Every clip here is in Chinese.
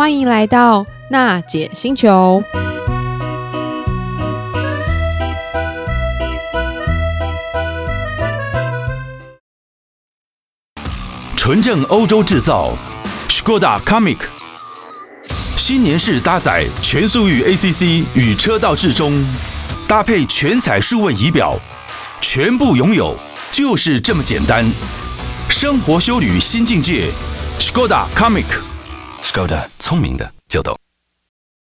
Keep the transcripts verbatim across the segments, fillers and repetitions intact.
欢迎来到娜姐星球。纯正欧洲制造 Skoda Kamiq 新年式搭载全速域 A C C 与车道智中，搭配全彩数位仪表，全部拥有就是这么简单。生活休旅新境界 Skoda Kamiq。Skoda， 聪明的就懂。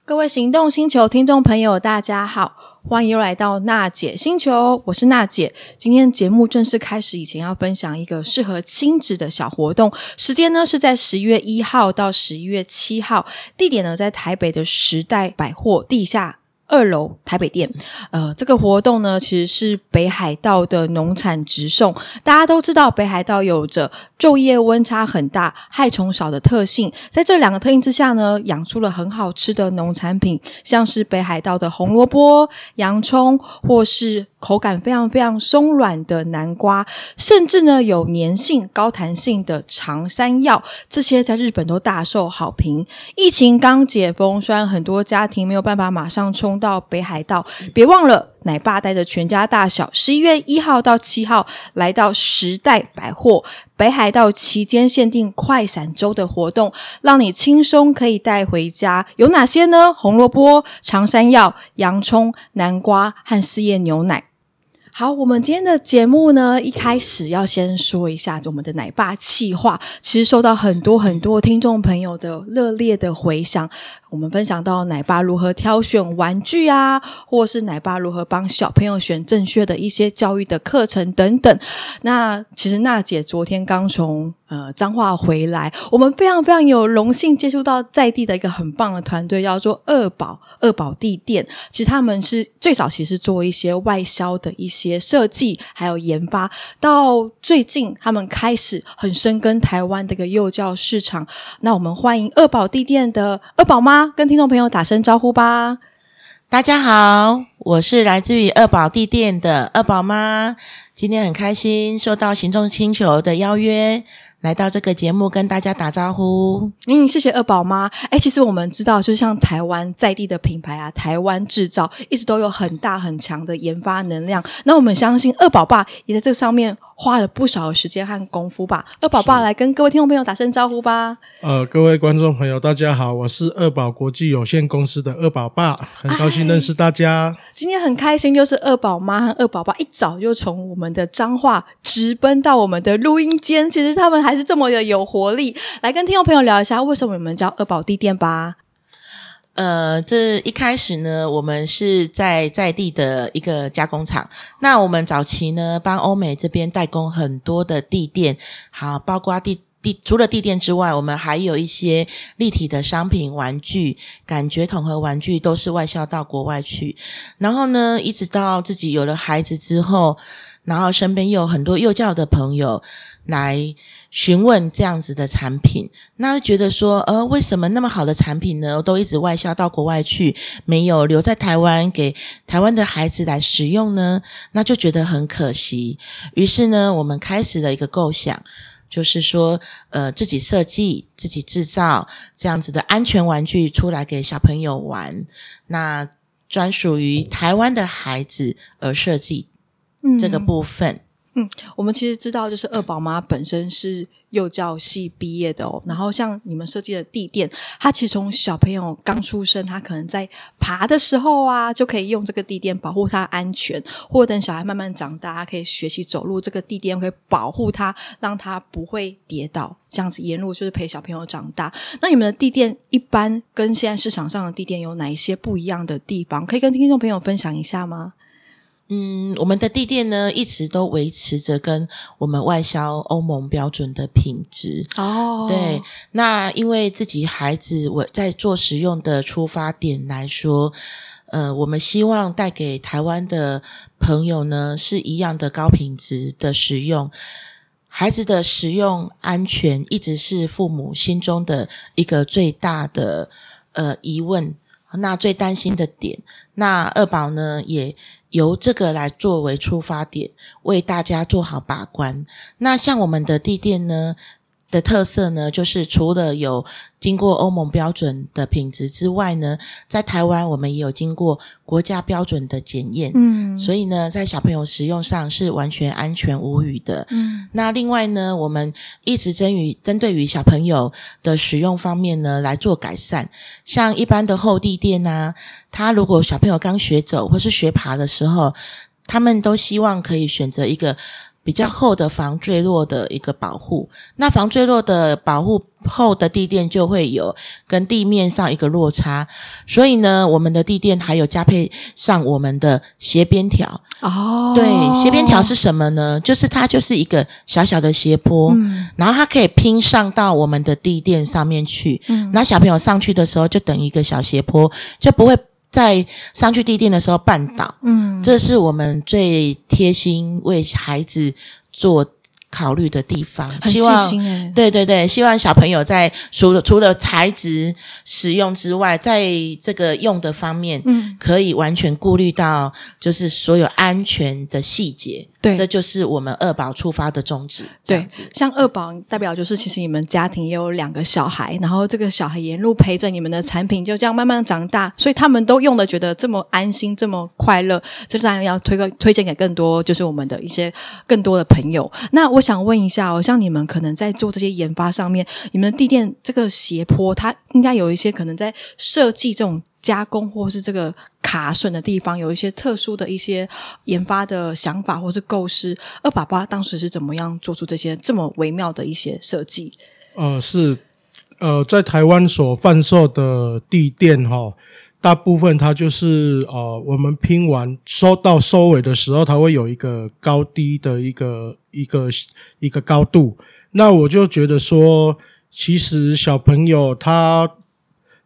各位行动星球听众朋友大家好，欢迎又来到娜姐星球，我是娜姐。今天节目正式开始以前，要分享一个适合亲子的小活动，时间呢是在十一月一号到十一月七号，地点呢在台北的时代百货地下二楼台北店。呃，这个活动呢其实是北海道的农产直送。大家都知道北海道有着昼夜温差很大、害虫少的特性，在这两个特性之下呢，养出了很好吃的农产品，像是北海道的红萝卜、洋葱，或是口感非常非常松软的南瓜，甚至呢有粘性、高弹性的长山药，这些在日本都大受好评。疫情刚解封，虽然很多家庭没有办法马上冲到北海道，别忘了奶爸带着全家大小十一月一号到七号来到时代百货北海道期间限定快闪周的活动，让你轻松可以带回家。有哪些呢？红萝卜、长山药、洋葱、南瓜和四叶牛奶。好，我们今天的节目呢，一开始要先说一下我们的奶爸企划，其实受到很多很多听众朋友的热烈的回响。我们分享到奶爸如何挑选玩具啊，或是奶爸如何帮小朋友选正确的一些教育的课程等等。那其实娜姐昨天刚从呃彰化回来，我们非常非常有荣幸接触到在地的一个很棒的团队，叫做二宝二宝地店。其实他们是最早其实做一些外销的一些设计还有研发，到最近他们开始很深耕台湾这个幼教市场。那我们欢迎二宝地店的二宝妈跟听众朋友打声招呼吧。大家好，我是来自于二宝地店的二宝妈，今天很开心受到行动星球的邀约，来到这个节目跟大家打招呼。嗯，谢谢二宝妈。诶，其实我们知道，就像台湾在地的品牌啊，台湾制造一直都有很大很强的研发能量，那我们相信二宝爸也在这上面花了不少的时间和功夫吧。二宝爸来跟各位听众朋友打声招呼吧。呃，各位观众朋友大家好，我是二宝国际有限公司的二宝爸，很高兴认识大家。今天很开心，就是二宝妈和二宝爸一早就从我们的彰化直奔到我们的录音间，其实他们还是这么的有活力。来跟听众朋友聊一下为什么你们叫二宝地店吧。呃，这一开始呢，我们是在在地的一个加工厂。那我们早期呢，帮欧美这边代工很多的地垫，好，包括地地除了地垫之外，我们还有一些立体的商品、玩具、感觉统合玩具，都是外销到国外去。然后呢，一直到自己有了孩子之后，然后身边有很多幼教的朋友来询问这样子的产品，那就觉得说呃，为什么那么好的产品呢都一直外销到国外去，没有留在台湾给台湾的孩子来使用呢？那就觉得很可惜。于是呢，我们开始了一个构想，就是说呃，自己设计自己制造这样子的安全玩具出来给小朋友玩，那专属于台湾的孩子而设计这个部分。 嗯, 嗯，我们其实知道，就是二宝妈本身是幼教系毕业的哦，然后像你们设计的地垫，它其实从小朋友刚出生，他可能在爬的时候啊，就可以用这个地垫保护他安全，或者等小孩慢慢长大，他可以学习走路，这个地垫可以保护他，让他不会跌倒，这样子沿路就是陪小朋友长大。那你们的地垫一般跟现在市场上的地垫有哪一些不一样的地方，可以跟听众朋友分享一下吗？嗯，我们的地垫呢，一直都维持着跟我们外销欧盟标准的品质。哦，对，那因为自己孩子我在做使用的出发点来说，呃，我们希望带给台湾的朋友呢，是一样的高品质的使用。孩子的使用安全一直是父母心中的一个最大的呃疑问，那最担心的点。那二宝呢，也由这个来作为出发点，为大家做好把关。那像我们的地垫呢，的特色呢，就是除了有经过欧盟标准的品质之外呢，在台湾我们也有经过国家标准的检验，嗯，所以呢在小朋友食用上是完全安全无虞的。嗯，那另外呢我们一直针于针对于小朋友的食用方面呢来做改善，像一般的厚地垫啊，他如果小朋友刚学走或是学爬的时候，他们都希望可以选择一个比较厚的防坠落的一个保护，那防坠落的保护厚的地垫就会有跟地面上一个落差，所以呢我们的地垫还有加配上我们的斜边条。哦，对，斜边条是什么呢？就是它就是一个小小的斜坡，嗯，然后它可以拼上到我们的地垫上面去，嗯，那小朋友上去的时候就等一个小斜坡，就不会在上去地垫的时候绊倒，嗯，这是我们最贴心为孩子做考虑的地方，很细心耶。希望，对对对，希望小朋友在除了除了材质使用之外，在这个用的方面，嗯，可以完全顾虑到就是所有安全的细节。对，这就是我们二宝出发的宗旨。对，像二宝代表就是其实你们家庭也有两个小孩，然后这个小孩沿路陪着你们的产品就这样慢慢长大，所以他们都用的觉得这么安心这么快乐，这当然要推推荐给更多就是我们的一些更多的朋友。那我想问一下哦，像你们可能在做这些研发上面，你们的地垫这个斜坡它应该有一些可能在设计这种加工或是这个卡榫的地方有一些特殊的一些研发的想法或是构思，二爸爸当时是怎么样做出这些这么微妙的一些设计？呃，是呃，在台湾所贩售的地垫齁，大部分它就是呃，我们拼完收到收尾的时候，它会有一个高低的一个一个一个高度。那我就觉得说，其实小朋友他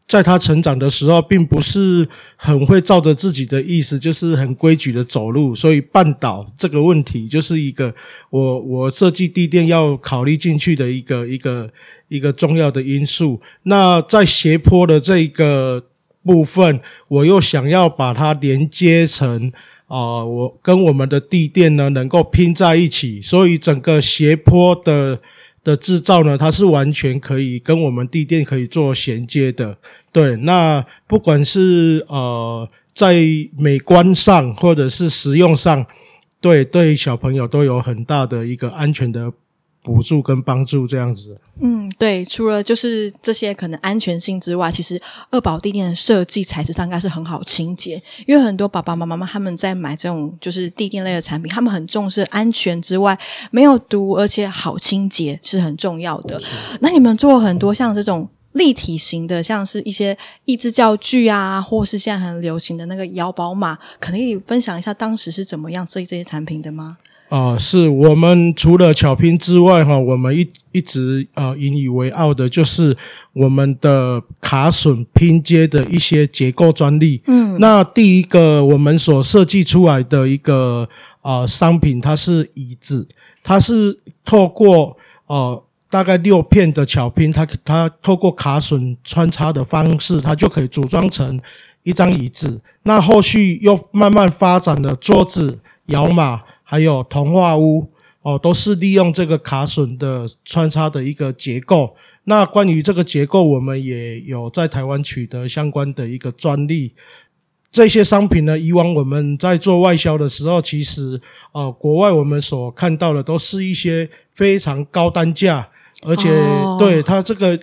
在他成长的时候并不是很会照着自己的意思就是很规矩的走路，所以绊倒这个问题就是一个我我设计地垫要考虑进去的一个一个一个重要的因素。那在斜坡的这个部分，我又想要把它连接成呃我跟我们的地垫呢能够拼在一起，所以整个斜坡的的制造呢，它是完全可以跟我们地垫可以做衔接的。对，那不管是呃在美观上或者是实用上，对对小朋友都有很大的一个安全的补助跟帮助这样子。嗯，对，除了就是这些可能安全性之外，其实二宝地垫的设计材质上应该是很好清洁，因为很多爸爸妈妈他们在买这种就是地垫类的产品，他们很重视安全之外没有毒，而且好清洁是很重要的。那你们做很多像这种立体型的，像是一些益智教具啊，或是现在很流行的那个摇宝马，可能可以分享一下当时是怎么样设计这些产品的吗？呃是我们除了巧拼之外齁，我们一一直呃引以为傲的就是我们的卡榫拼接的一些结构专利。嗯，那第一个我们所设计出来的一个呃商品，它是椅子，它是透过呃大概六片的巧拼，它它透过卡榫穿插的方式，它就可以组装成一张椅子。那后续又慢慢发展了桌子、摇马还有童话屋哦，都是利用这个卡榫的穿插的一个结构。那关于这个结构，我们也有在台湾取得相关的一个专利。这些商品呢，以往我们在做外销的时候，其实呃，国外我们所看到的都是一些非常高单价，而且、哦、对它这个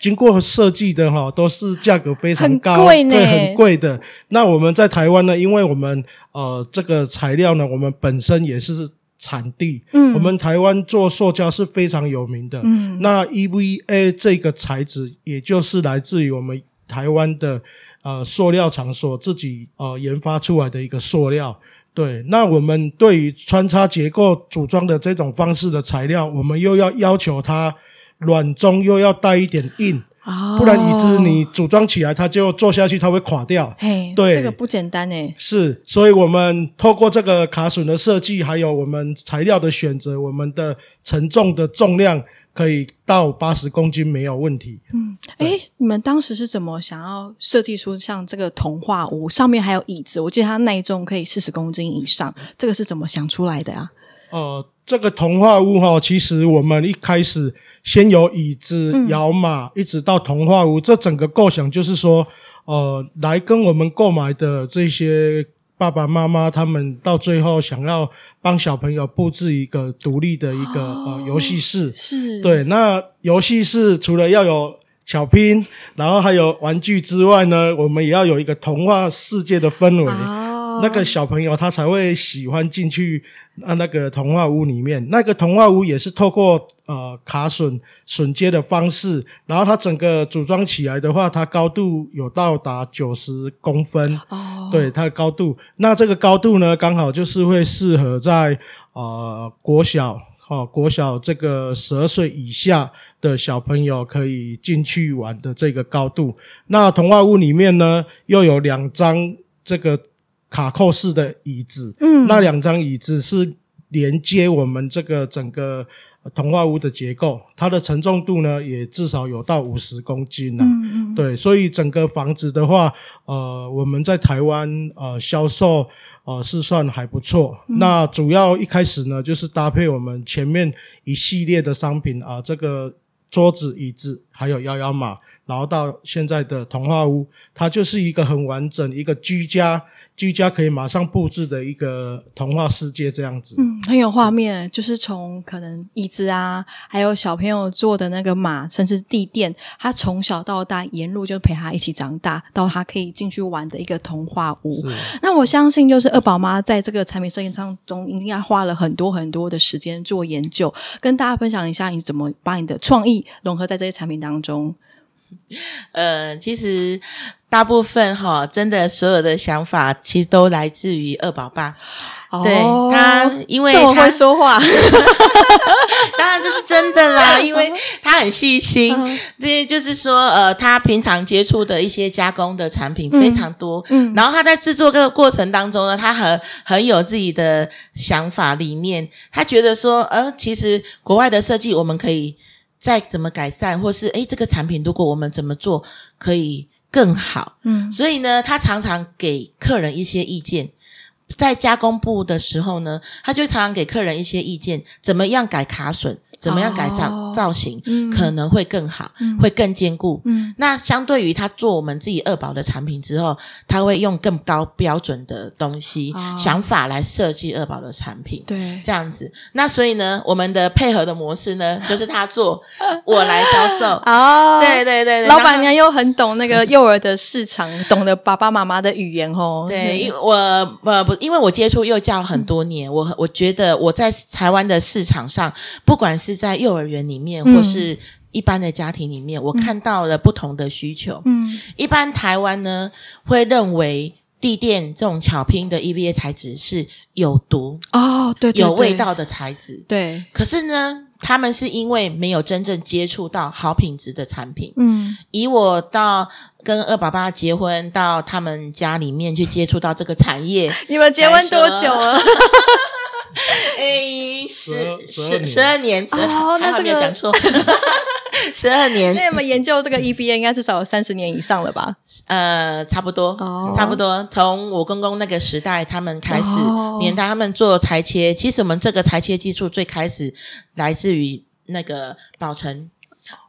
经过设计的齁，都是价格非常高，很贵呢，对，很贵的。那我们在台湾呢，因为我们呃这个材料呢，我们本身也是产地，嗯，我们台湾做塑胶是非常有名的，嗯，那 E V A 这个材质也就是来自于我们台湾的呃塑料厂所自己呃研发出来的一个塑料。对，那我们对于穿插结构组装的这种方式的材料，我们又要要求它软中又要带一点硬，哦，不然椅子你组装起来它就坐下去它会垮掉。嘿，对，这个不简单耶。是，所以我们透过这个卡榫的设计还有我们材料的选择，我们的承重的重量可以到八十公斤没有问题。嗯，诶，你们当时是怎么想要设计出像这个童话屋上面还有椅子，我记得它耐重可以四十公斤以上，这个是怎么想出来的啊？呃，这个童话屋哈、哦，其实我们一开始先有椅子、嗯、摇马，一直到童话屋，这整个构想就是说，呃，来跟我们购买的这些爸爸妈妈，他们到最后想要帮小朋友布置一个独立的一个、哦、呃游戏室，是对。那游戏室除了要有巧拼，然后还有玩具之外呢，我们也要有一个童话世界的氛围。哦，那个小朋友他才会喜欢进去啊，那个童话屋里面，那个童话屋也是透过呃卡榫榫接的方式，然后它整个组装起来的话，它高度有到达九十公分、哦、对，它的高度。那这个高度呢，刚好就是会适合在呃国小哦，国小这个十二岁以下的小朋友可以进去玩的这个高度。那童话屋里面呢，又有两张这个卡扣式的椅子，嗯，那两张椅子是连接我们这个整个童话屋的结构，它的承重度呢也至少有到五十公斤啊，嗯嗯，对，所以整个房子的话，呃，我们在台湾呃销售呃是算还不错，嗯。那主要一开始呢，就是搭配我们前面一系列的商品啊，呃，这个桌子、椅子，还有摇摇马，然后到现在的童话屋，它就是一个很完整、一个居家、居家可以马上布置的一个童话世界这样子。嗯，很有画面，就是从可能椅子啊，还有小朋友坐的那个马，甚至地垫，他从小到大沿路就陪他一起长大，到他可以进去玩的一个童话屋。那我相信，就是二宝妈在这个产品设计上中，应该花了很多很多的时间做研究，跟大家分享一下你怎么把你的创意融合在这些产品当中。呃，其实大部分齁，真的所有的想法其实都来自于二宝爸。哦，对，他因为他这么会说话当然这是真的啦，因为他很细心，嗯，就是说呃，他平常接触的一些加工的产品非常多，嗯嗯，然后他在制作这个过程当中呢，他很很有自己的想法理念，他觉得说呃，其实国外的设计我们可以再怎么改善，或是诶这个产品如果我们怎么做可以更好，嗯，所以呢，他常常给客人一些意见，在加工部的时候呢，他就常常给客人一些意见，怎么样改卡榫，怎么样改造，哦，造型，嗯，可能会更好，嗯，会更坚固，嗯。那相对于他做我们自己二宝的产品之后，他会用更高标准的东西，哦，想法来设计二宝的产品，对，这样子。那所以呢，我们的配合的模式呢，就是他做，我来销售。哦，对对 对, 对，老板娘又很懂那个幼儿的市场，懂得爸爸妈妈的语言哦。对，嗯，我呃不，因为我接触幼教很多年，嗯，我我觉得我在台湾的市场上，不管是在幼儿园里面，嗯，或是一般的家庭里面，我看到了不同的需求。嗯，一般台湾呢会认为地垫这种巧拼的 E V A 材质是有毒哦，对对对，有味道的材质。对，可是呢，他们是因为没有真正接触到好品质的产品。嗯，以我到跟二爸爸结婚，到他们家里面去接触到这个产业，你们结婚多久了？诶，十十十二年，哦，那这个讲错，十二年。那你们研究这个 E V A 应该至少有三十年以上了吧？呃，差不多，哦，差不多。从我公公那个时代，他们开始，哦，年代，他们做裁切。其实我们这个裁切技术最开始来自于那个宝成。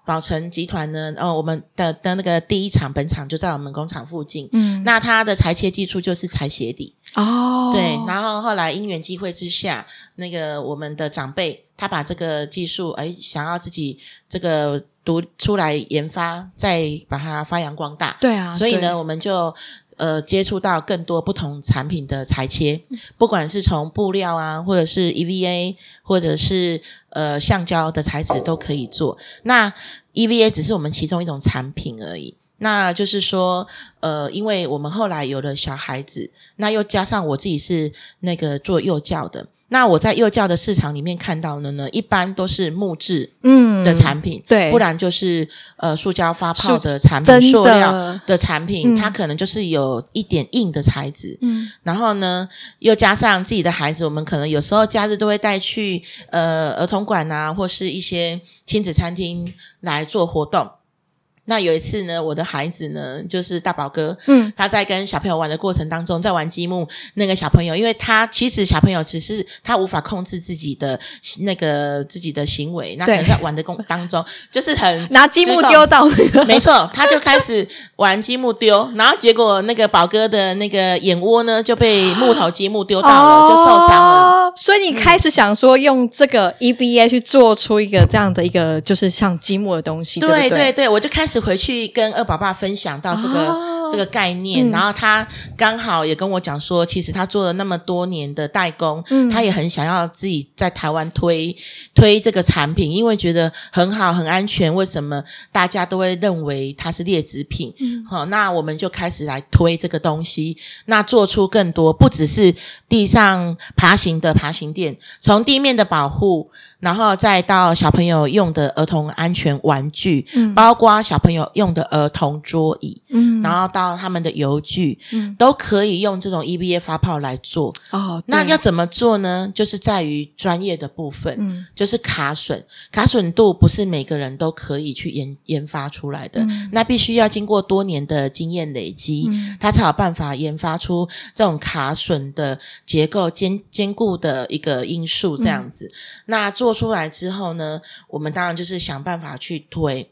宝成集团呢，哦，我们的的那个第一厂本厂就在我们工厂附近，嗯，那它的裁切技术就是裁鞋底哦，对，然后后来因缘机会之下，那个我们的长辈他把这个技术，哎，想要自己这个读出来研发，再把它发扬光大，对啊，所以呢，我们就呃接触到更多不同产品的裁切，不管是从布料啊，或者是 E V A， 或者是呃橡胶的材质都可以做。那 E V A 只是我们其中一种产品而已。那就是说呃因为我们后来有了小孩子，那又加上我自己是那个做幼教的，那我在幼教的市场里面看到的呢，一般都是木质的产品，嗯，对，不然就是呃塑胶发泡的产品，塑料的产品，嗯，它可能就是有一点硬的材质，嗯，然后呢又加上自己的孩子，我们可能有时候假日都会带去呃儿童馆啊，或是一些亲子餐厅来做活动。那有一次呢，我的孩子呢就是大宝哥，嗯，他在跟小朋友玩的过程当中，在玩积木，那个小朋友因为他其实小朋友只是他无法控制自己的那个自己的行为，那可能在玩的当中就是很拿积木丢到没错，他就开始玩积木丢，然后结果那个宝哥的那个眼窝呢就被木头积木丢到了、哦、就受伤了。所以你开始想说用这个 E B A 去做出一个这样的一个就是像积木的东西，对对 对, 对, 对我就开始回去跟二宝爸分享到这个、哦、这个概念、嗯、然后他刚好也跟我讲说其实他做了那么多年的代工、嗯、他也很想要自己在台湾推推这个产品，因为觉得很好很安全，为什么大家都会认为它是劣质品、嗯哦、那我们就开始来推这个东西，那做出更多不只是地上爬行的爬行垫，从地面的保护，然后再到小朋友用的儿童安全玩具、嗯、包括小朋友用的儿童桌椅、嗯、然后到他们的游具、嗯、都可以用这种 E B A 发泡来做、哦、那要怎么做呢，就是在于专业的部分、嗯、就是卡榫卡榫度不是每个人都可以去 研, 研发出来的、嗯、那必须要经过多年的经验累积、嗯、他才有办法研发出这种卡榫的结构坚坚固的一个因素这样子、嗯、那做出来之后呢，我们当然就是想办法去推，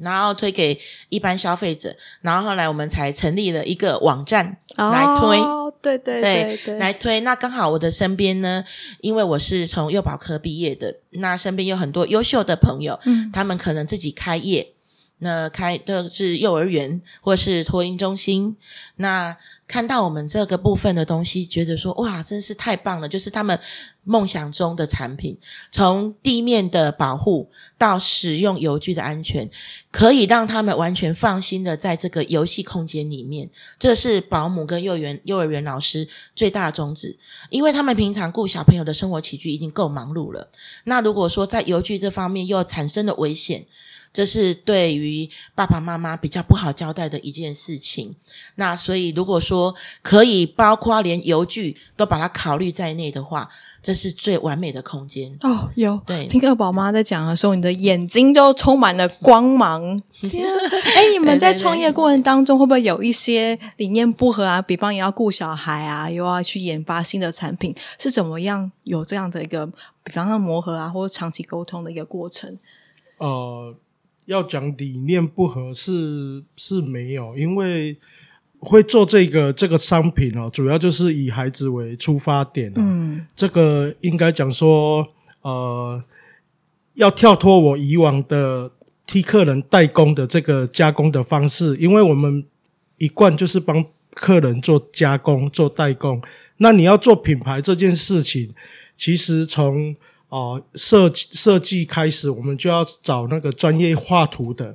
然后推给一般消费者，然后后来我们才成立了一个网站来推、哦、对对 对, 对, 对来推。那刚好我的身边呢，因为我是从幼保科毕业的，那身边有很多优秀的朋友、嗯、他们可能自己开业，那开就是幼儿园或是托婴中心，那看到我们这个部分的东西觉得说哇真是太棒了，就是他们梦想中的产品，从地面的保护到使用游具的安全，可以让他们完全放心的在这个游戏空间里面，这是保姆跟幼园幼儿园老师最大的宗旨。因为他们平常顾小朋友的生活起居已经够忙碌了，那如果说在游具这方面又产生了危险，这是对于爸爸妈妈比较不好交代的一件事情。那所以如果说可以包括连游具都把它考虑在内的话，这是最完美的空间。哦，有，对，听二宝妈在讲的时候，你的眼睛就充满了光芒。天啊，哎，你们在创业过程当中会不会有一些理念不合啊？比方也要顾小孩啊，又要去研发新的产品，是怎么样有这样的一个，比方像磨合啊，或者长期沟通的一个过程？呃。要讲理念不合是是没有，因为会做这个这个商品哦，主要就是以孩子为出发点哦。嗯，这个应该讲说，呃，要跳脱我以往的替客人代工的这个加工的方式，因为我们一贯就是帮客人做加工、做代工。那你要做品牌这件事情，其实从哦，设计设计开始，我们就要找那个专业画图的，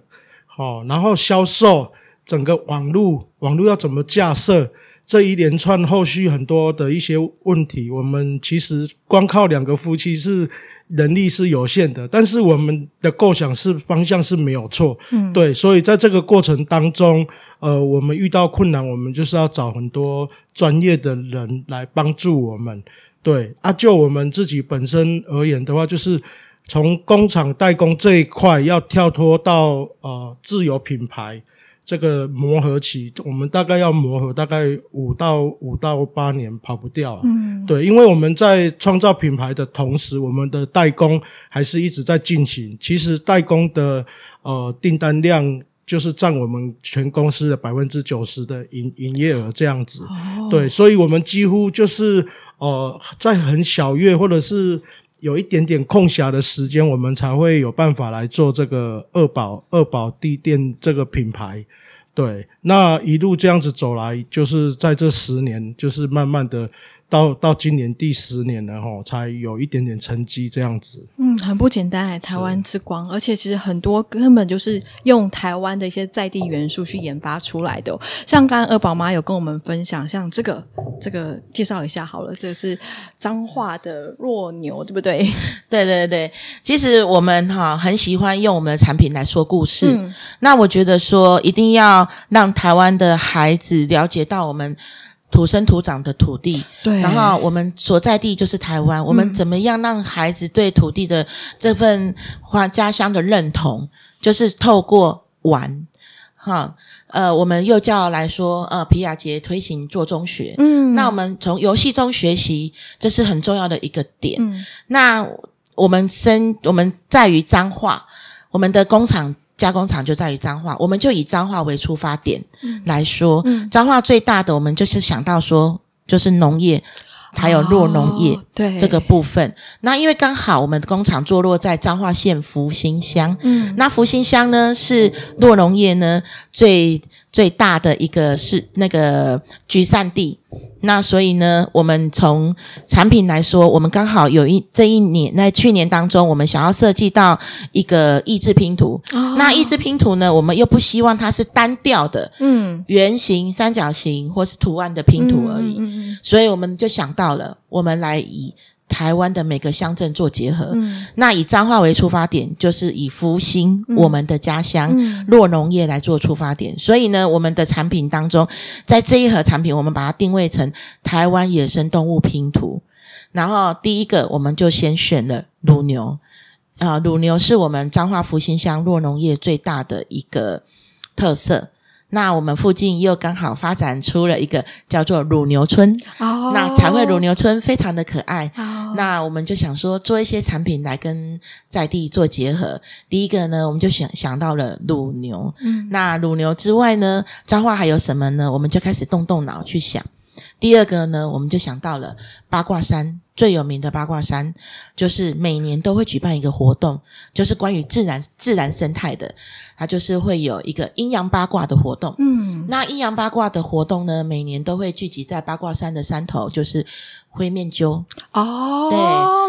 哦，然后销售整个网络，网络要怎么架设，这一连串后续很多的一些问题，我们其实光靠两个夫妻是人力是有限的，但是我们的构想是方向是没有错，嗯，对，所以在这个过程当中，呃，我们遇到困难，我们就是要找很多专业的人来帮助我们。对啊，就我们自己本身而言的话，就是从工厂代工这一块要跳脱到呃自有品牌这个磨合期，我们大概要磨合大概五到五到八年，跑不掉啊。嗯，对，因为我们在创造品牌的同时，我们的代工还是一直在进行。其实代工的呃订单量，就是占我们全公司的 百分之九十 的营营业额这样子。哦，对，所以我们几乎就是呃在很小月或者是有一点点空暇的时间，我们才会有办法来做这个二宝二宝地垫这个品牌。对，那一路这样子走来，就是在这十年，就是慢慢的到到今年第十年了齁，才有一点点成绩这样子。嗯，很不简单欸，台湾之光，而且其实很多根本就是用台湾的一些在地元素去研发出来的哦。像刚刚二宝妈有跟我们分享，像这个这个介绍一下好了，这个是彰化的弱牛，对不对？对对对，其实我们齁很喜欢用我们的产品来说故事。嗯，那我觉得说一定要让台湾的孩子了解到我们土生土长的土地，对，然后我们所在地就是台湾，我们怎么样让孩子对土地的这份家乡的认同，就是透过玩。哈，呃，我们幼教来说，呃，皮亚杰推行做中学，嗯，那我们从游戏中学习，这是很重要的一个点。嗯、那我们身我们在于彰化，我们的工厂加工厂就在于彰化，我们就以彰化为出发点来说，嗯嗯、彰化最大的我们就是想到说就是农业。还有弱农业、哦、对这个部分，那因为刚好我们的工厂坐落在彰化县福兴乡，嗯，那福兴乡呢是弱农业呢最最大的一个是那个集散地，那所以呢，我们从产品来说，我们刚好有一这一年，那去年当中，我们想要设计到一个益智拼图。哦、那益智拼图呢，我们又不希望它是单调的，嗯，圆形、三角形或是图案的拼图而已。嗯嗯嗯、所以我们就想到了，我们来以台湾的每个乡镇做结合。嗯、那以彰化为出发点，就是以福兴、嗯、我们的家乡、嗯、弱农业来做出发点。所以呢，我们的产品当中，在这一盒产品，我们把它定位成台湾野生动物拼图，然后第一个我们就先选了乳牛，呃，乳牛是我们彰化福兴乡弱农业最大的一个特色。那我们附近又刚好发展出了一个叫做乳牛村、oh. 那彩绘乳牛村非常的可爱、oh. 那我们就想说做一些产品来跟在地做结合。第一个呢，我们就想想到了乳牛、嗯、那乳牛之外呢，彰化还有什么呢？我们就开始动动脑去想。第二个呢，我们就想到了八卦山，最有名的八卦山，就是每年都会举办一个活动，就是关于自然自然生态的，它就是会有一个阴阳八卦的活动。嗯，那阴阳八卦的活动呢，每年都会聚集在八卦山的山头，就是灰面鸠。哦，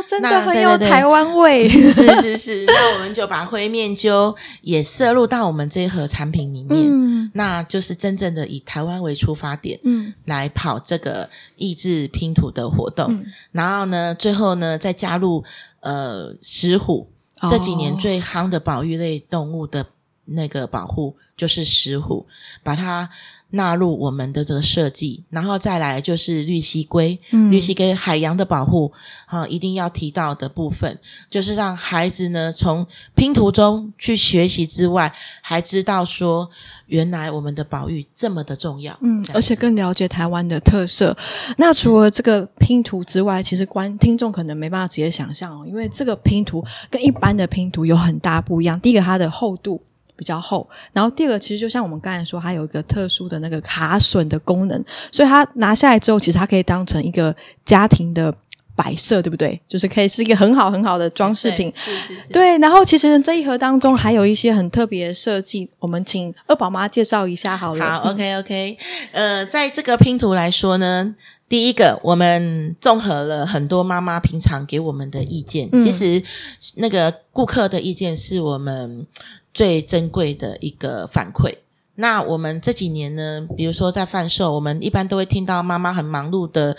对，真的很有台湾味。是是是，那我们就把灰面鸠也摄入到我们这一盒产品里面。嗯，那就是真正的以台湾为出发点，嗯，来跑这个益智拼图的活动。嗯、然后呢，最后呢，再加入呃石虎，这几年最夯的保育类动物的那个保护就是石虎，把它纳入我们的这个设计。然后再来就是绿蠵龟、嗯、绿蠵龟海洋的保护、啊、一定要提到的部分，就是让孩子呢从拼图中去学习之外，还知道说原来我们的保育这么的重要，嗯，而且更了解台湾的特色。那除了这个拼图之外，其实观听众可能没办法直接想象哦，因为这个拼图跟一般的拼图有很大不一样。第一个，它的厚度比较厚，然后第二个其实就像我们刚才说，它有一个特殊的那个卡榫的功能，所以它拿下来之后，其实它可以当成一个家庭的摆设，对不对？就是可以是一个很好很好的装饰品。 对, 是是是对，然后其实这一盒当中还有一些很特别的设计，我们请二宝妈介绍一下好了。好 OK OK 呃，在这个拼图来说呢，第一个，我们综合了很多妈妈平常给我们的意见、嗯、其实那个顾客的意见是我们最珍贵的一个反馈。那我们这几年呢，比如说在贩售，我们一般都会听到妈妈很忙碌的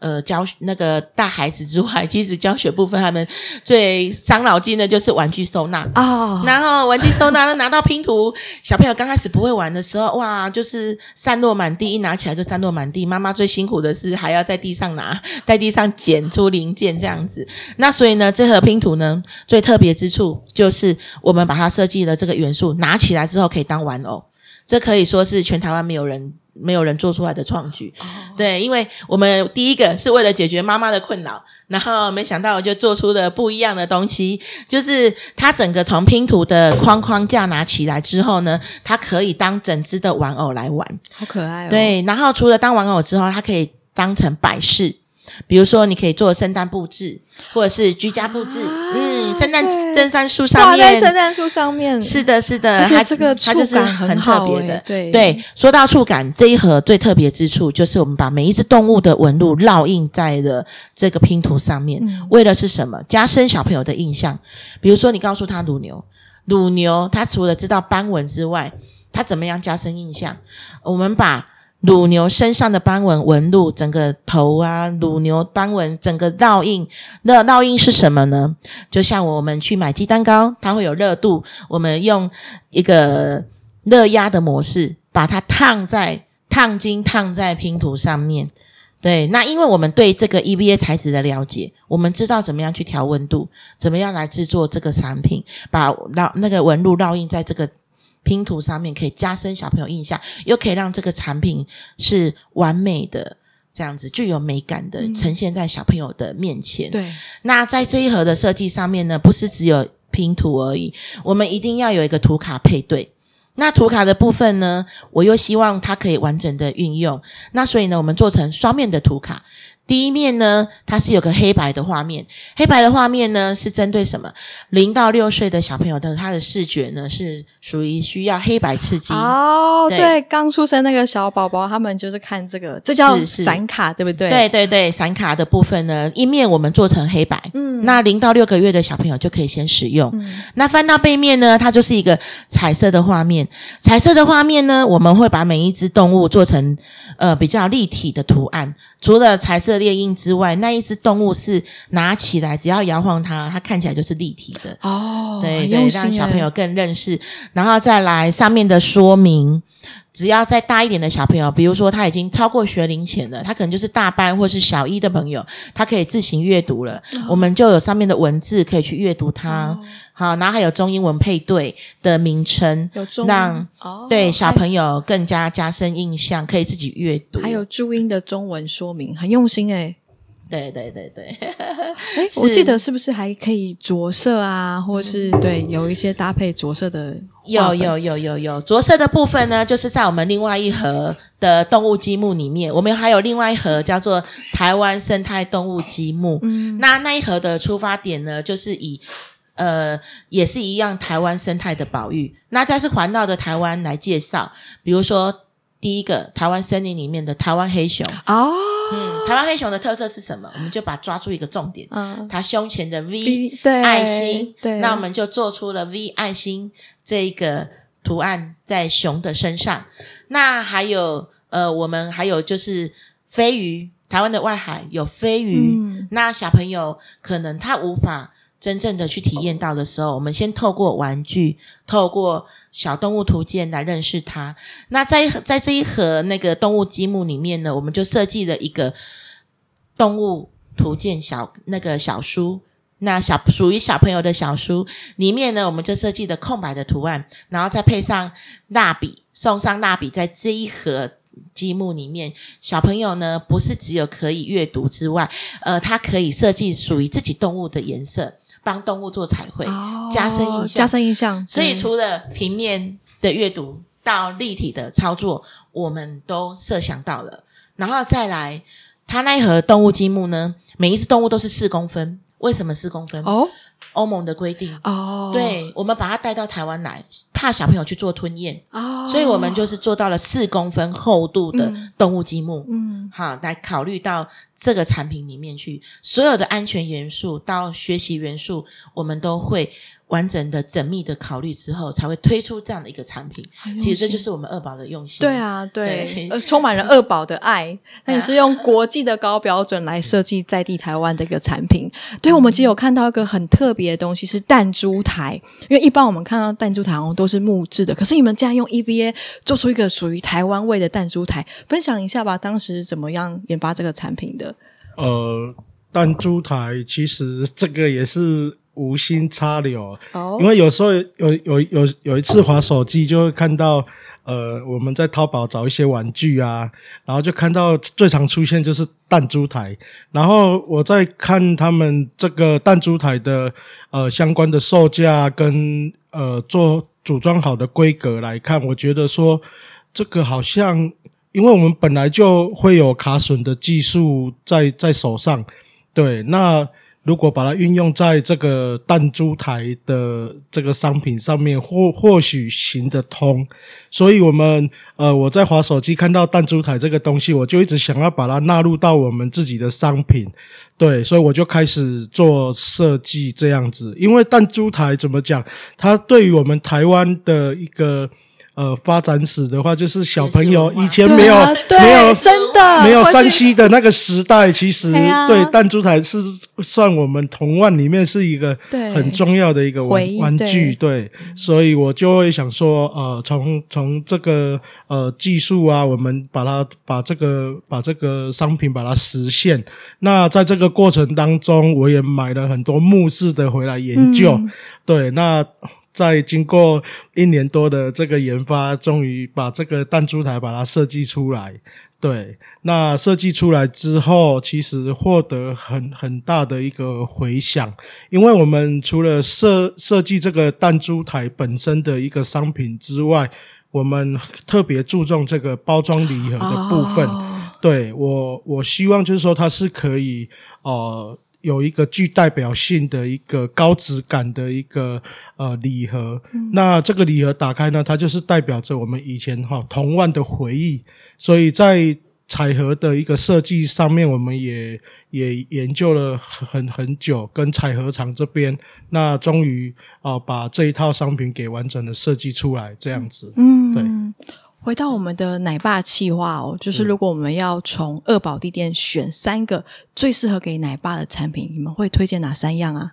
呃教那个带孩子之外，其实教学部分他们最伤脑筋的就是玩具收纳哦。然后玩具收纳拿到拼图，小朋友刚开始不会玩的时候，哇，就是散落满地，一拿起来就散落满地。妈妈最辛苦的是还要在地上拿，在地上捡出零件这样子。那所以呢，这盒拼图呢最特别之处就是我们把它设计的这个元素拿起来之后可以当玩偶。这可以说是全台湾没有人没有人做出来的创举、哦、对，因为我们第一个是为了解决妈妈的困扰，然后没想到就做出了不一样的东西，就是它整个从拼图的框框架拿起来之后呢，它可以当整只的玩偶来玩，好可爱哦。对，然后除了当玩偶之后，它可以当成摆饰，比如说你可以做圣诞布置或者是居家布置、啊、嗯，圣诞圣诞树上面，挂在圣诞树上面，是的是的，而且这个触感很好、欸、它就是很特别的。 对, 对，说到触感，这一盒最特别之处就是我们把每一只动物的纹路烙印在了这个拼图上面、嗯、为了是什么？加深小朋友的印象。比如说你告诉他乳牛，乳牛他除了知道斑纹之外，他怎么样加深印象？我们把乳牛身上的斑纹纹路，整个头啊，乳牛斑纹整个烙印。那烙印是什么呢？就像我们去买鸡蛋糕，它会有热度，我们用一个热压的模式把它烫在烫金烫在拼图上面。对，那因为我们对这个 E V A 材质的了解，我们知道怎么样去调温度，怎么样来制作这个产品，把那个纹路烙印在这个拼图上面可以加深小朋友印象，又可以让这个产品是完美的这样子具有美感的呈现在小朋友的面前。嗯、对，那在这一盒的设计上面呢，不是只有拼图而已，我们一定要有一个图卡配对。那图卡的部分呢，我又希望它可以完整的运用，那所以呢我们做成双面的图卡。第一面呢，它是有个黑白的画面，黑白的画面呢是针对什么零到六岁的小朋友的，他的视觉呢是属于需要黑白刺激哦。 对, 对刚出生那个小宝宝他们就是看这个，这叫闪卡，是是对不对？对对对，闪卡的部分呢，一面我们做成黑白，嗯，那零到六个月的小朋友就可以先使用、嗯、那翻到背面呢，它就是一个彩色的画面，彩色的画面呢，我们会把每一只动物做成呃比较立体的图案，除了彩色猎鹰之外，那一只动物是拿起来只要摇晃它，它看起来就是立体的哦。对对，让小朋友更认识，然后再来上面的说明，只要再大一点的小朋友，比如说他已经超过学龄前了，他可能就是大班或是小一的朋友，他可以自行阅读了、哦、我们就有上面的文字可以去阅读它、哦、好，然后还有中英文配对的名称，有中文让、哦、对小朋友更加加深印象，可以自己阅读，还有注音的中文说明，很用心欸。对对对对，我记得是不是还可以着色啊，或是对有一些搭配着色的？有有有有有着色的部分呢，就是在我们另外一盒的动物积木里面，我们还有另外一盒叫做台湾生态动物积木。嗯，那那一盒的出发点呢，就是以呃也是一样台湾生态的保育，那再是环绕着台湾来介绍，比如说。第一个，台湾森林里面的台湾黑熊哦、嗯，台湾黑熊的特色是什么？我们就把抓住一个重点，嗯，它胸前的 V 爱心，对，那我们就做出了 V 爱心这一个图案在熊的身上。那还有呃，我们还有就是飞鱼，台湾的外海有飞鱼、嗯，那小朋友可能他无法真正的去体验到的时候，我们先透过玩具，透过小动物图鉴来认识它。那在在这一盒那个动物积木里面呢，我们就设计了一个动物图鉴小那个小书，那小属于小朋友的小书里面呢，我们就设计了空白的图案，然后再配上蜡笔，送上蜡笔，在这一盒积木里面，小朋友呢不是只有可以阅读之外，呃，他可以设计属于自己动物的颜色。帮动物做彩绘、哦、加深印象加深印象，所以除了平面的阅读到立体的操作我们都设想到了，然后再来它那一盒动物积木呢，每一只动物都是四公分，为什么四公分？哦，欧盟的规定哦，对，我们把它带到台湾来，怕小朋友去做吞咽哦，所以我们就是做到了四公分厚度的动物积木，嗯，好，来考虑到这个产品里面去，所有的安全元素到学习元素我们都会完整的缜密的考虑之后才会推出这样的一个产品，其实这就是我们二宝的用心。对啊， 对, 对、呃、充满了二宝的爱，那也是用国际的高标准来设计在地台湾的一个产品。对，我们其实有看到一个很特别的东西是弹珠台，因为一般我们看到弹珠台都是木质的，可是你们竟然用 E V A 做出一个属于台湾味的弹珠台，分享一下吧，当时怎么样研发这个产品的？呃，弹珠台其实这个也是无心插柳、oh. 因为有时候有有有有一次滑手机就会看到呃我们在淘宝找一些玩具啊，然后就看到最常出现就是弹珠台，然后我在看他们这个弹珠台的呃相关的售价跟呃做组装好的规格来看，我觉得说这个好像因为我们本来就会有卡榫的技术在在手上，对，那如果把它运用在这个弹珠台的这个商品上面，或或许行得通。所以我们呃我在滑手机看到弹珠台这个东西，我就一直想要把它纳入到我们自己的商品，对，所以我就开始做设计这样子。因为弹珠台怎么讲，它对于我们台湾的一个呃，发展史的话，就是小朋友以前没有、啊、没有真的没有山西的那个时代，其实 对,、啊、对弹珠台是算我们童玩里面是一个很重要的一个玩玩具， 对, 对，所以我就会想说，呃，从从这个呃技术啊，我们把它把这个把这个商品把它实现。那在这个过程当中，我也买了很多木质的回来研究，嗯、对，那。在经过一年多的这个研发，终于把这个弹珠台把它设计出来。对，那设计出来之后其实获得很很大的一个回响，因为我们除了设设计这个弹珠台本身的一个商品之外，我们特别注重这个包装礼盒的部分。哦、对，我我希望就是说它是可以呃有一个具代表性的一个高质感的一个呃礼盒、嗯、那这个礼盒打开呢，它就是代表着我们以前、哦、童玩的回忆，所以在彩盒的一个设计上面我们也也研究了很很久，跟彩盒厂这边，那终于、呃、把这一套商品给完整的设计出来这样子。嗯，对。回到我们的奶爸企划哦，就是如果我们要从二宝地店选三个最适合给奶爸的产品，你们会推荐哪三样啊？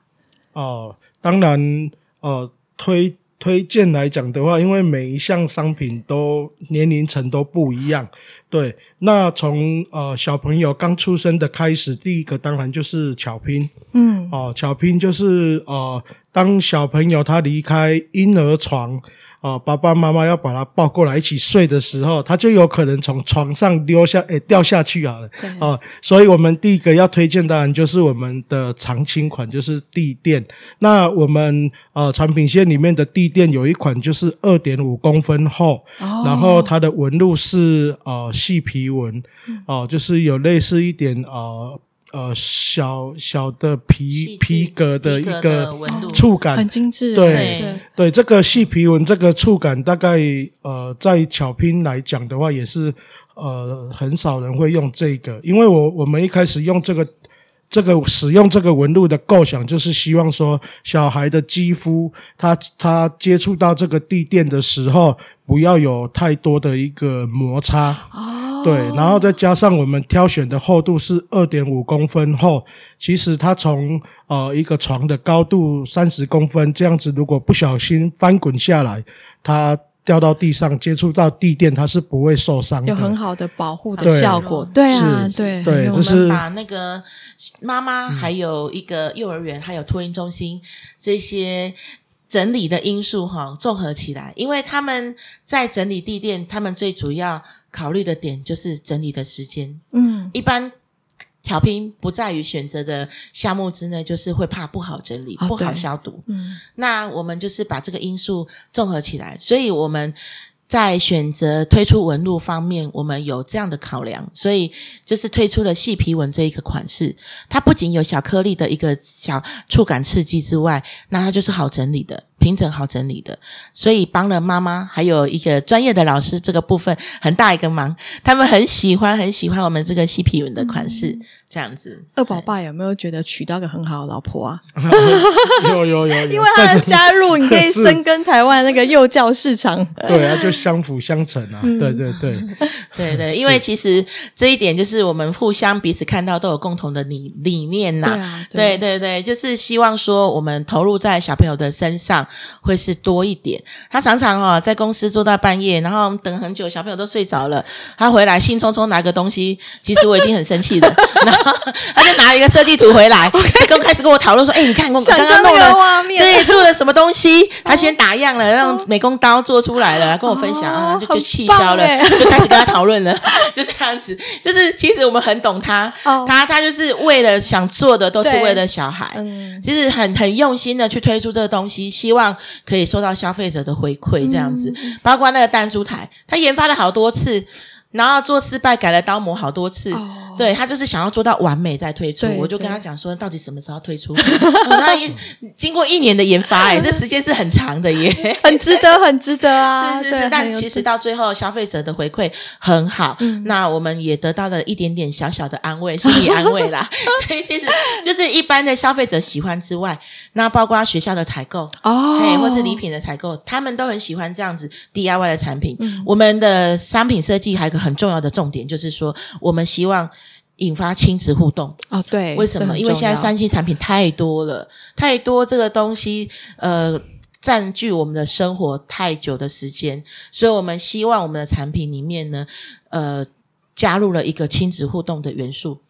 哦、呃，当然，呃，推推荐来讲的话，因为每一项商品都年龄层都不一样，对。那从呃小朋友刚出生的开始，第一个当然就是巧拼，嗯，哦、呃，巧拼就是呃，当小朋友他离开婴儿床。哦、爸爸妈妈要把他抱过来一起睡的时候，他就有可能从床上溜下、欸、掉下去好了、哦、所以我们第一个要推荐当然就是我们的常青款，就是地垫。那我们呃产品线里面的地垫有一款就是 二点五公分厚、哦、然后它的纹路是呃细皮纹、呃、就是有类似一点呃呃，小小的皮皮革的一个触感、哦、很精致。对 对, 对, 对，这个细皮纹这个触感大概呃，在巧拼来讲的话也是呃很少人会用这个，因为我我们一开始用这个这个使用这个纹路的构想，就是希望说小孩的肌肤他他接触到这个地垫的时候不要有太多的一个摩擦、哦、对，然后再加上我们挑选的厚度是 二点五公分厚，其实它从呃一个床的高度三十公分这样子，如果不小心翻滚下来，它掉到地上接触到地垫，它是不会受伤的，有很好的保护的效果。对啊，对对，就是我们把那个妈妈还有一个幼儿园、嗯、还有托婴中心这些整理的因素哈综合起来，因为他们在整理地垫，他们最主要考虑的点就是整理的时间。嗯，一般巧拼不在于选择的项目之内，就是会怕不好整理、哦、不好消毒。嗯，那我们就是把这个因素综合起来，所以我们在选择推出纹路方面我们有这样的考量，所以就是推出了细皮纹这一个款式，它不仅有小颗粒的一个小触感刺激之外，那它就是好整理的，平整好整理的，所以帮了妈妈还有一个专业的老师这个部分很大一个忙，他们很喜欢很喜欢我们这个细皮纹的款式、嗯、这样子。二宝爸有没有觉得娶到个很好的老婆啊？有有 有, 有因为他的加入你可以深耕台湾那个幼教市场对啊，就相辅相成啊、嗯、对对对对对，因为其实这一点就是我们互相彼此看到都有共同的理理念呐、啊啊。对对对，就是希望说我们投入在小朋友的身上会是多一点。他常常哦在公司做到半夜，然后等很久，小朋友都睡着了，他回来兴冲冲拿个东西，其实我已经很生气了然后他就拿一个设计图回来他跟开始跟我讨论说，诶、欸、你看我刚刚弄了画面，对，做了什么东西，他先打样了，让美工刀做出来了，跟我分享、哦、啊就就气消了，就开始跟他讨论了就这样子，就是其实我们很懂他、哦、他他就是为了想做的都是为了小孩，嗯，其实很很用心的去推出这个东西，希望可以受到消费者的回馈这样子、嗯、包括那个弹珠台他研发了好多次，然后做失败改了刀模好多次、哦、对，他就是想要做到完美再推出，我就跟他讲说到底什么时候推出那一经过一年的研发、欸、这时间是很长的耶很值得很值得啊是是是，但其实到最后消费者的回馈很好、嗯、那我们也得到了一点点小小的安慰，心理安慰啦其实就是一般的消费者喜欢之外，那包括学校的采购哦，或是礼品的采购，他们都很喜欢这样子 D I Y 的产品、嗯、我们的商品设计还有个很重要的重点就是说我们希望引发亲子互动、哦、对，为什么？因为现在三 C产品太多了，太多这个东西呃占据我们的生活太久的时间，所以我们希望我们的产品里面呢呃加入了一个亲子互动的元素。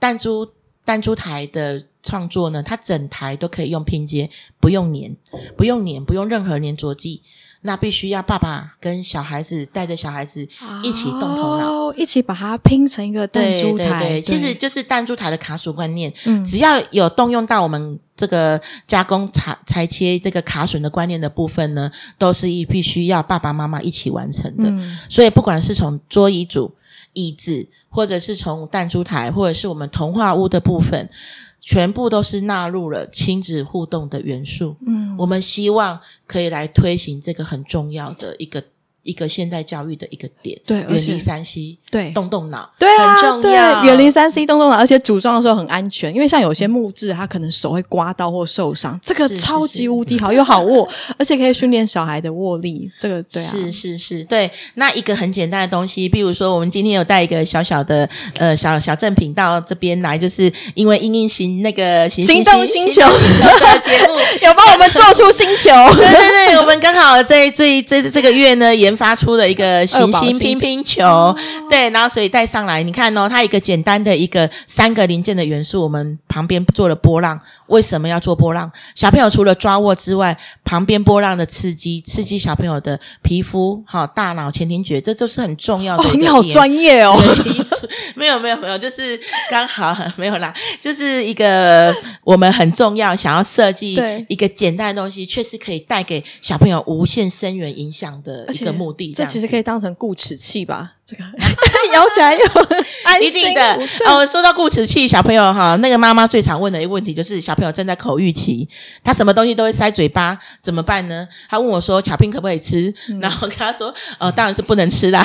弹珠弹珠台的创作呢，它整台都可以用拼接，不用粘，不用粘，不用任何粘着剂。那必须要爸爸跟小孩子带着小孩子一起动头脑、哦、一起把它拼成一个弹珠台。对对对，其实就是弹珠台的卡榫观念、嗯、只要有动用到我们这个加工裁切这个卡榫的观念的部分呢，都是必须要爸爸妈妈一起完成的、嗯、所以不管是从桌椅组椅子，或者是从弹珠台，或者是我们童话屋的部分，全部都是纳入了亲子互动的元素。嗯，我们希望可以来推行这个很重要的一个一个现代教育的一个点。对，远离 三 C， 对，动动脑，对啊，很重要。对，远离 三 C， 动动脑，而且组装的时候很安全，因为像有些木质，它可能手会刮到或受伤，这个超级无敌好，是是是又好握，而且可以训练小孩的握力。这个对啊，是是是，对。那一个很简单的东西，比如说我们今天有带一个小小的呃小小赠品到这边来，就是因为因应行那个行行动星球的节目，有帮我们做出星球。对对对，我们刚好在这这这个月呢也。研发出了一个行星乒乓球、哦、对，然后所以带上来你看哦，它一个简单的一个三个零件的元素，我们旁边做了波浪。为什么要做波浪？小朋友除了抓握之外，旁边波浪的刺激刺激小朋友的皮肤、哦、大脑前庭觉，这都是很重要的一个、哦、你好专业哦。没有没有没有，就是刚好没有啦，就是一个我们很重要想要设计一个简单的东西，确实可以带给小朋友无限深远影响的一个目的。 这, 这其实可以当成固齿器吧，这个摇起来又安心一定的、哦、说到固齿器，小朋友哈，那个妈妈最常问的一个问题就是小朋友正在口欲期，他什么东西都会塞嘴巴，怎么办呢？他问我说巧拼可不可以吃、嗯、然后跟他说哦，当然是不能吃啦，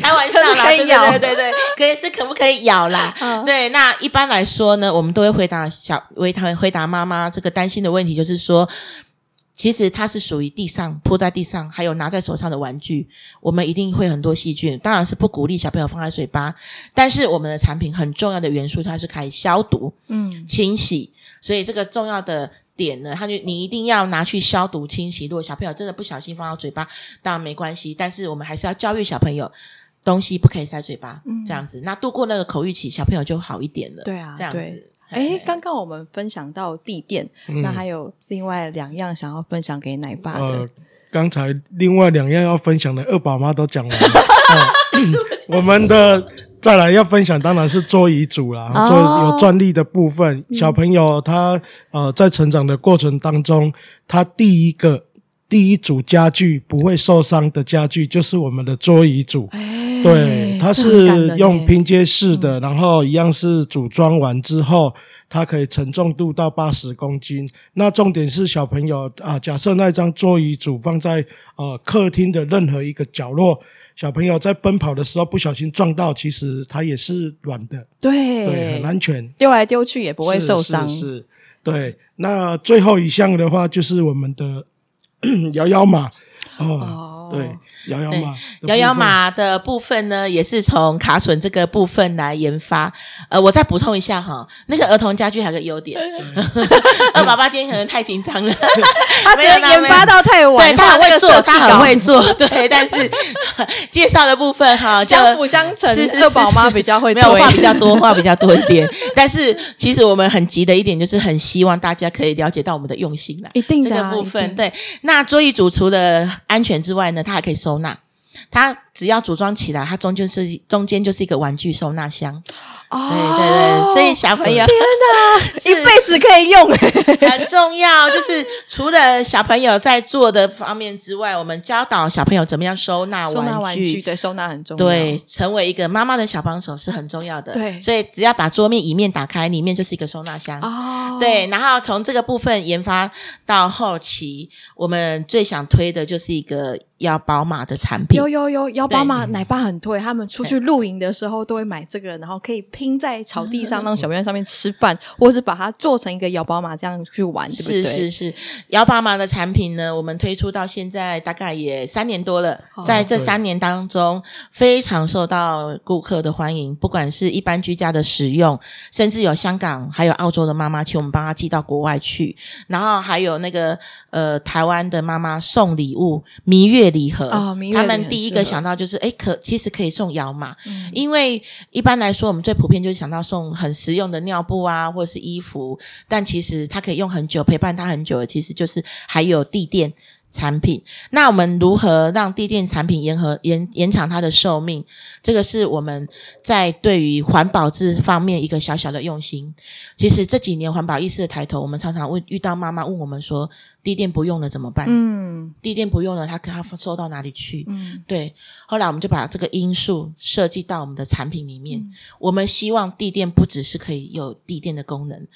开玩笑啦，可以咬，对对对对，可是可不可以咬啦、哦、对。那一般来说呢，我们都会回答小回答回答妈妈这个担心的问题，就是说其实它是属于地上铺在地上还有拿在手上的玩具，我们一定会很多细菌，当然是不鼓励小朋友放在嘴巴。但是我们的产品很重要的元素，它是可以消毒嗯，清洗，所以这个重要的点呢，它就你一定要拿去消毒清洗。如果小朋友真的不小心放到嘴巴当然没关系，但是我们还是要教育小朋友东西不可以塞嘴巴、嗯、这样子，那度过那个口欲期，小朋友就好一点了。对啊，这样子。诶，刚刚我们分享到地垫、嗯、那还有另外两样想要分享给奶爸的、呃、刚才另外两样要分享的二宝妈都讲完了、呃、我们的再来要分享当然是桌椅组啦、哦、就有专利的部分。小朋友他呃在成长的过程当中，他第一个第一组家具不会受伤的家具就是我们的桌椅组、欸、对，它是用拼接式的、嗯、然后一样是组装完之后它可以承重度到八十公斤。那重点是小朋友啊、呃，假设那张桌椅组放在呃客厅的任何一个角落，小朋友在奔跑的时候不小心撞到，其实它也是软的， 对, 对很安全，丢来丢去也不会受伤。 是, 是, 是对。那最后一项的话就是我们的摇摇马、哦哦、对，摇摇马摇摇马的部分呢也是从卡榫这个部分来研发。呃，我再补充一下哈，那个儿童家具还有个优点二爸爸今天可能太紧张了他只能研发到太晚。对，他很会做，他很会做对，但是介绍的部分哈，相辅相成，二宝妈比较会对，没有话比较多话比较多一点但是其实我们很急的一点就是很希望大家可以了解到我们的用心啦，一定的、啊、这个部分。对，那桌椅组除了安全之外呢，它还可以收纳，它只要组装起来，它中间是中间就是一个玩具收纳箱、哦、对对对，所以小朋友天哪一辈子可以用很重要。就是除了小朋友在做的方面之外，我们教导小朋友怎么样收纳玩具，收纳玩具，对，收纳很重要，对，成为一个妈妈的小帮手是很重要的。对，所以只要把桌面椅面打开，里面就是一个收纳箱、哦、对。然后从这个部分研发到后期，我们最想推的就是一个摇宝马的产品。有有有，摇宝马奶爸很推，他们出去露营的时候都会买这个，然后可以拼在草地上让小朋友上面吃饭、嗯、或是把它做成一个摇宝马这样去玩，对不对？是是是，摇宝马的产品呢，我们推出到现在大概也三年多了、哦、在这三年当中非常受到顾客的欢迎，不管是一般居家的使用，甚至有香港还有澳洲的妈妈请我们帮她寄到国外去，然后还有那个呃台湾的妈妈送礼物，蜜月礼盒、哦、蜜月礼盒，他们第一个想到就是诶可其实可以送摇码、嗯、因为一般来说我们最普遍就是想到送很实用的尿布啊或者是衣服，但其实它可以用很久，陪伴它很久的其实就是还有地垫产品。那我们如何让地垫产品延和延延长它的寿命，这个是我们在对于环保这方面一个小小的用心。其实这几年环保意识的抬头，我们常常问遇到妈妈问我们说地垫不用了怎么办，嗯，地垫不用了它它收到哪里去，嗯，对，后来我们就把这个因素设计到我们的产品里面、嗯、我们希望地垫不只是可以有地垫的功能。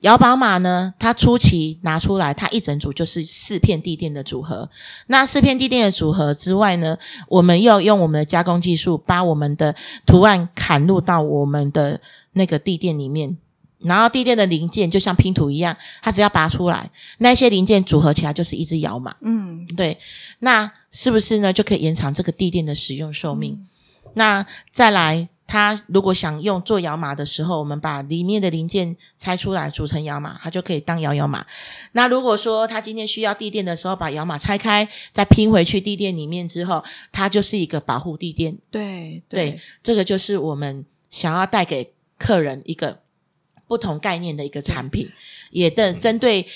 摇宝马呢，它初期拿出来它一整组就是四片地垫的组合，那四片地垫的组合之外呢，我们又用我们的加工技术把我们的图案砍入到我们的那个地垫里面，然后地垫的零件就像拼图一样，它只要拔出来，那些零件组合起来就是一只摇嘛，嗯，对，那是不是呢就可以延长这个地垫的使用寿命、嗯、那再来它如果想用做摇码的时候，我们把里面的零件拆出来组成摇码，它就可以当摇摇码。那如果说它今天需要地垫的时候，把摇码拆开再拼回去地垫里面之后，它就是一个保护地垫。对 对, 对，这个就是我们想要带给客人一个不同概念的一个产品，也针对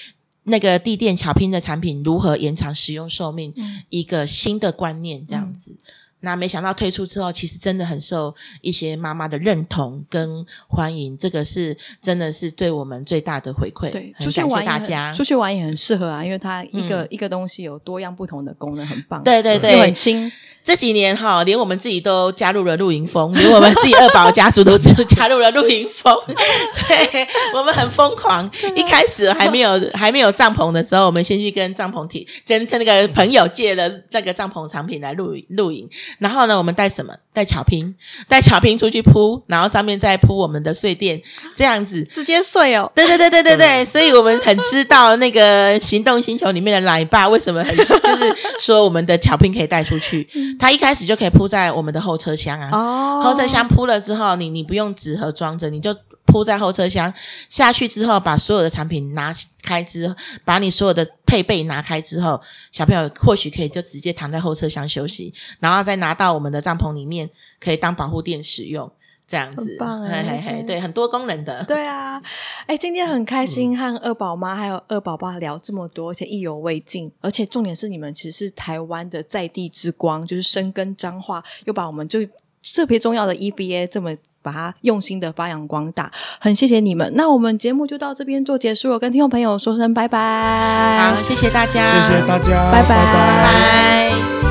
那个地垫巧拼的产品如何延长使用寿命、嗯、一个新的观念这样子、嗯，那没想到推出之后其实真的很受一些妈妈的认同跟欢迎，这个是真的是对我们最大的回馈。对，很感谢大家。出去玩也很适合啊，因为它一个、嗯、一个东西有多样不同的功能，很棒。对对对，又很轻。这几年齁，连我们自己都加入了露营风，连我们自己二宝家族都加入了露营风对，我们很疯狂。一开始还没有还没有帐篷的时候，我们先去跟帐篷体跟那个朋友借了那个帐篷产品来露露营，然后呢我们带什么，带巧拼带巧拼出去铺，然后上面再铺我们的睡垫，这样子直接睡哦。对对对对对对，所以我们很知道那个行动星球里面的奶爸为什么很就是说我们的巧拼可以带出去他一开始就可以铺在我们的后车厢啊、哦、后车厢铺了之后你你不用纸盒装着，你就铺在后车厢下去之后，把所有的产品拿开之后，把你所有的配备拿开之后，小朋友或许可以就直接躺在后车厢休息，然后再拿到我们的帐篷里面可以当保护垫使用，这样子很棒、欸、嘿嘿嘿，对，很多功能的。对啊，哎、欸，今天很开心和二宝妈还有二宝爸聊这么多，而且意犹未尽，而且重点是你们其实是台湾的在地之光，就是深耕彰化，又把我们就特别重要的 E B A 这么把它用心的发扬光大，很谢谢你们。那我们节目就到这边做结束了，跟听众朋友说声拜拜。好，谢谢大家，谢谢大家，拜拜拜拜。